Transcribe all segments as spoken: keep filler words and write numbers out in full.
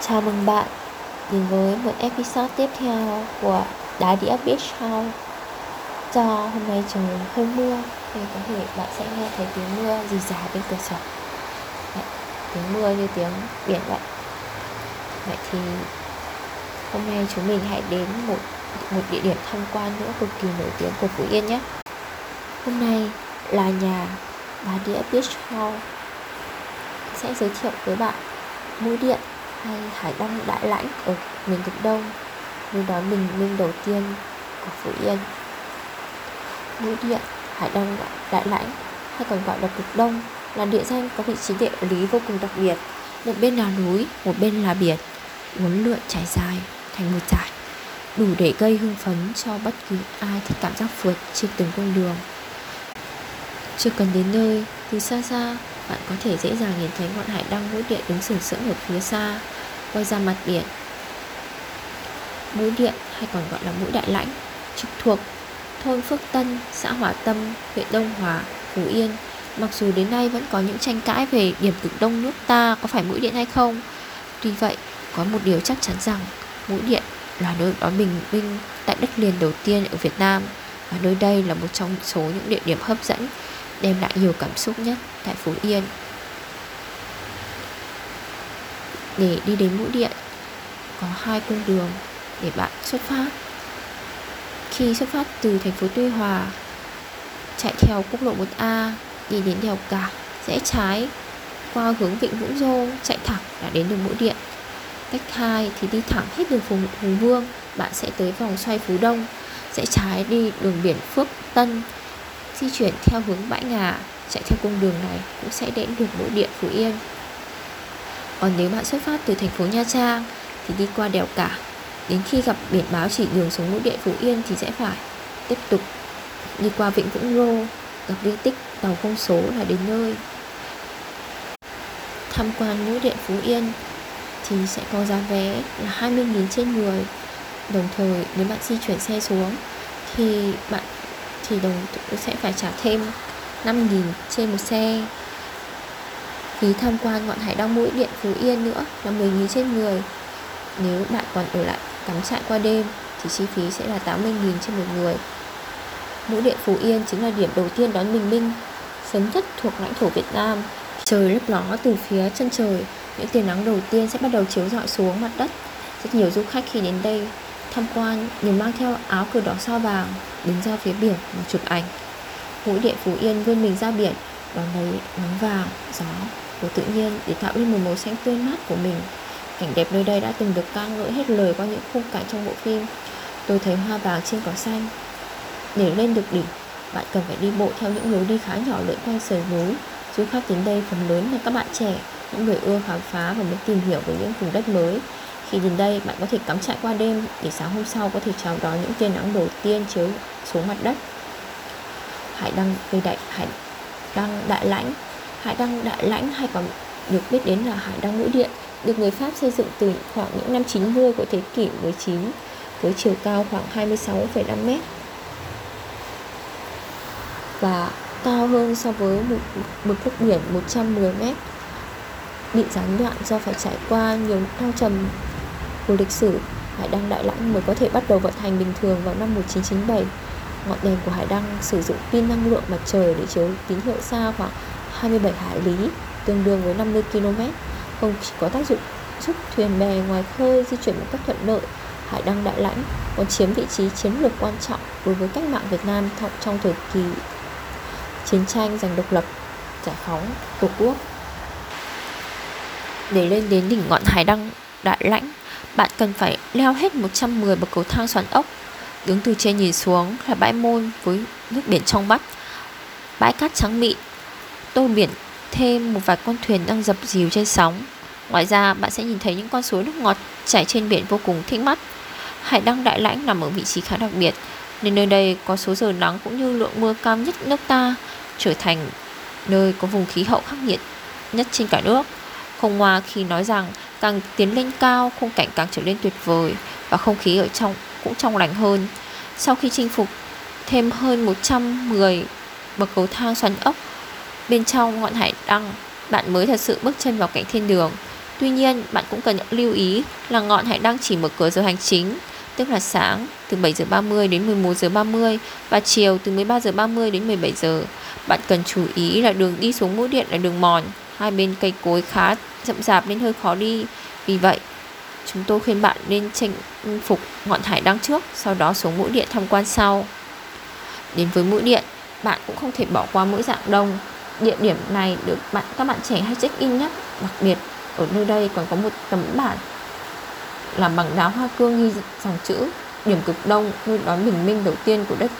Chào mừng bạn đến với một episode tiếp theo của Đá Đĩa Beach Hall Cho. Hôm nay trời hơi mưa nên có thể bạn sẽ nghe thấy tiếng mưa rì rà bên cửa sổ. Đấy, tiếng mưa như tiếng biển vậy. Vậy thì hôm nay chúng mình hãy đến một, một địa điểm tham quan nữa cực kỳ nổi tiếng của Phú Yên nhé. Hôm nay là nhà Đá Đĩa Beach Hall. Sẽ giới thiệu với bạn Mũi Điện hay Hải Đăng Đại Lãnh ở miền cực đông, nơi đó bình minh đầu tiên của Phú Yên. Mũi Điện, Hải Đăng Đại Lãnh hay còn gọi là cực đông là địa danh có vị trí địa lý vô cùng đặc biệt. Một bên là núi, một bên là biển, uốn lượn trải dài thành một dải, đủ để gây hưng phấn cho bất cứ ai thích cảm giác phượt trên từng con đường. Chưa cần đến nơi, từ xa xa bạn có thể dễ dàng nhìn thấy ngọn hải đăng Mũi Điện đứng sừng sững ở phía xa, quay ra mặt biển. Mũi Điện hay còn gọi là Mũi Đại Lãnh trực thuộc thôn Phước Tân, xã Hòa Tâm, huyện Đông Hòa, Phú Yên. Mặc dù đến nay vẫn có những tranh cãi về điểm cực đông nước ta có phải Mũi Điện hay không, tuy vậy có một điều chắc chắn rằng Mũi Điện là nơi đón bình minh tại đất liền đầu tiên ở Việt Nam, và nơi đây là một trong số những địa điểm hấp dẫn, đem lại nhiều cảm xúc nhất tại Phú Yên. Để đi đến Mũi Điện có hai cung đường để bạn xuất phát. Khi xuất phát từ thành phố Tuy Hòa, chạy theo quốc lộ một A đi đến đèo Cà Rẽ trái qua hướng Vịnh Vũng Rô, chạy thẳng đã đến đường Mũi Điện. Cách hai thì đi thẳng hết đường Hùng Vương, bạn sẽ tới vòng xoay Phú Đông, rẽ trái đi đường biển Phước Tân, di chuyển theo hướng Bãi Ngà, chạy theo cung đường này cũng sẽ đến được Mũi Điện Phú Yên. Còn nếu bạn xuất phát từ thành phố Nha Trang thì đi qua đèo Cả, đến khi gặp biển báo chỉ đường xuống Mũi Điện Phú Yên thì sẽ phải tiếp tục đi qua Vịnh Vũng Rô, gặp di tích tàu không số là đến nơi. Tham quan Mũi Điện Phú Yên thì sẽ có giá vé là hai mươi nghìn trên người. Đồng thời nếu bạn di chuyển xe xuống thì bạn thì đồng sẽ phải trả thêm năm nghìn trên một xe. Phí tham quan ngọn hải đăng Mũi Điện Phú Yên nữa là mười nghìn trên người. Nếu bạn còn ở lại cắm trại qua đêm thì chi phí sẽ là tám mươi nghìn trên một người. Mũi Điện Phú Yên chính là điểm đầu tiên đón bình minh sớm nhất thuộc lãnh thổ Việt Nam. Trời lấp ló từ phía chân trời, những tia nắng đầu tiên sẽ bắt đầu chiếu rọi xuống mặt đất. Rất nhiều du khách khi đến đây tham quan đều mang theo áo cờ đỏ sao vàng, đứng ra phía biển và chụp ảnh. Mũi Điện Phú Yên vươn mình ra biển, đón lấy nắng vàng, gió của tự nhiên để tạo nên một màu xanh tươi mát của mình. Cảnh đẹp nơi đây đã từng được ca ngợi hết lời qua những khung cảnh trong bộ phim Tôi Thấy Hoa Vàng Trên Cỏ Xanh. Để lên được đỉnh, bạn cần phải đi bộ theo những lối đi khá nhỏ lượn quanh sườn núi. Du khách đến đây phần lớn là các bạn trẻ, những người ưa khám phá và muốn tìm hiểu về những vùng đất mới. Khi đến đây, bạn có thể cắm trại qua đêm để sáng hôm sau có thể chào đón những tia nắng đầu tiên chiếu xuống mặt đất. Hải Đăng Đại, Hải Đăng Đại Lãnh Hải Đăng Đại Lãnh hay còn được biết đến là Hải Đăng Mũi Điện, được người Pháp xây dựng từ khoảng những năm chín mươi của thế kỷ mười chín, với chiều cao khoảng hai mươi sáu phẩy năm mét và cao hơn so với mực, mực nước biển một trăm mười mét, bị gián đoạn do phải trải qua nhiều thăng trầm của lịch sử. Hải Đăng Đại Lãnh mới có thể bắt đầu vận hành bình thường vào năm một nghìn chín trăm chín mươi bảy. Ngọn đèn của hải đăng sử dụng pin năng lượng mặt trời để chiếu tín hiệu xa khoảng hai mươi bảy hải lý, tương đương với năm mươi ki lô mét. Không chỉ có tác dụng giúp thuyền bè ngoài khơi di chuyển một cách thuận lợi, Hải Đăng Đại Lãnh còn chiếm vị trí chiến lược quan trọng đối với cách mạng Việt Nam trong thời kỳ chiến tranh giành độc lập, giải phóng tổ quốc. Để lên đến đỉnh ngọn Hải Đăng Đại Lãnh, bạn cần phải leo hết một trăm mười bậc cầu thang xoắn ốc. Đứng từ trên nhìn xuống là bãi môn với nước biển trong vắt, bãi cát trắng mịn, tô biển thêm một vài con thuyền đang dập dìu trên sóng. Ngoài ra, bạn sẽ nhìn thấy những con suối nước ngọt chảy trên biển vô cùng thích mắt. Hải Đăng Đại Lãnh nằm ở vị trí khá đặc biệt, nên nơi đây có số giờ nắng cũng như lượng mưa cao nhất nước ta, trở thành nơi có vùng khí hậu khắc nghiệt nhất trên cả nước. Không ngoa khi nói rằng càng tiến lên cao, khung cảnh càng trở nên tuyệt vời và không khí ở trong cũng trong lành hơn. Sau khi chinh phục thêm hơn một trăm mười bậc cầu thang xoắn ốc bên trong ngọn hải đăng, bạn mới thật sự bước chân vào cảnh thiên đường. Tuy nhiên, bạn cũng cần lưu ý là ngọn hải đăng chỉ mở cửa giờ hành chính, tức là sáng từ bảy giờ ba mươi đến mười một giờ ba mươi và chiều từ mười ba giờ ba mươi đến mười bảy giờ. Bạn cần chú ý là đường đi xuống Mũi Điện là đường mòn, hai bên cây cối khá rậm rạp nên hơi khó đi. Vì vậy, chúng tôi khuyên bạn nên chinh phục ngọn hải đăng trước, sau đó xuống Mũi Điện tham quan sau. Đến với Mũi Điện, bạn cũng không thể bỏ qua mũi Dạng Đông. Địa điểm này được bạn các bạn trẻ hay check-in nhé. Đặc biệt, ở nơi đây còn có một tấm bảng làm bằng đá hoa cương ghi dòng chữ điểm cực đông, nơi đón bình minh đầu tiên của đất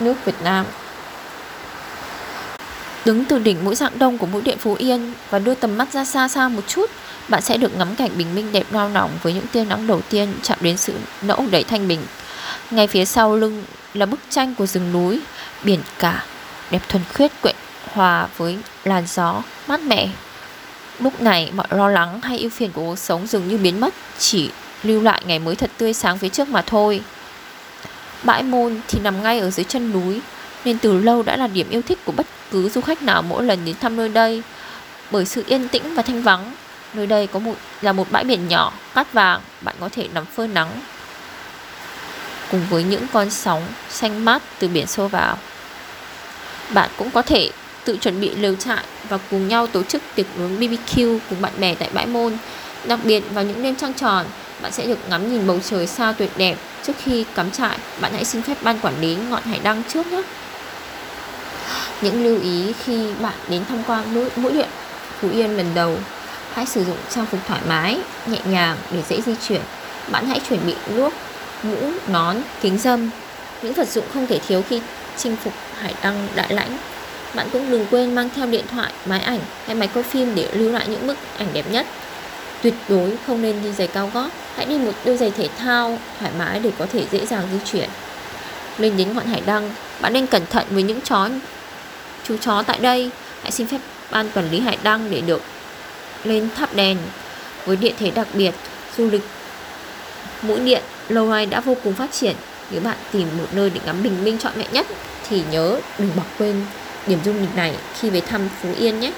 nước Việt Nam. Đứng từ đỉnh mũi Dạng Đông của Mũi Điện Phú Yên và đưa tầm mắt ra xa xa một chút, bạn sẽ được ngắm cảnh bình minh đẹp nao nỏng với những tia nắng đầu tiên chạm đến sự nẫu đầy thanh bình. Ngay phía sau lưng là bức tranh của rừng núi, biển cả, đẹp thuần khiết quyện hòa với làn gió mát mẻ. Lúc này mọi lo lắng hay ưu phiền của cuộc sống dường như biến mất, chỉ lưu lại ngày mới thật tươi sáng phía trước mà thôi. Bãi Môn thì nằm ngay ở dưới chân núi, nên từ lâu đã là điểm yêu thích của bất cứ du khách nào mỗi lần đến thăm nơi đây. Bởi sự yên tĩnh và thanh vắng, nơi đây có một là một bãi biển nhỏ, cát vàng, bạn có thể nằm phơi nắng cùng với những con sóng xanh mát từ biển xô vào. Bạn cũng có thể tự chuẩn bị lều trại và cùng nhau tổ chức tiệc nướng bê bê kiu cùng bạn bè tại Bãi Môn. Đặc biệt vào những đêm trăng tròn, bạn sẽ được ngắm nhìn bầu trời sao tuyệt đẹp. Trước khi cắm trại, bạn hãy xin phép ban quản lý ngọn hải đăng trước nhé. Những lưu ý khi bạn đến tham quan mũi, mũi Điện Phú Yên lần đầu: hãy sử dụng trang phục thoải mái, nhẹ nhàng để dễ di chuyển. Bạn hãy chuẩn bị nước, mũ, nón, kính râm, những vật dụng không thể thiếu khi chinh phục hải đăng Đại Lãnh. Bạn cũng đừng quên mang theo điện thoại, máy ảnh hay máy quay phim để lưu lại những bức ảnh đẹp nhất. Tuyệt đối không nên đi giày cao gót, hãy đi một đôi giày thể thao thoải mái để có thể dễ dàng di chuyển. Lên đến ngọn hải đăng, bạn nên cẩn thận với những chó chú chó tại đây. Hãy xin phép ban quản lý hải đăng để được lên tháp đèn. Với địa thế đặc biệt, du lịch Mũi Điện lâu nay đã vô cùng phát triển. Nếu bạn tìm một nơi để ngắm bình minh trọn vẹn nhất thì nhớ đừng bỏ quên điểm du lịch này khi về thăm Phú Yên nhé.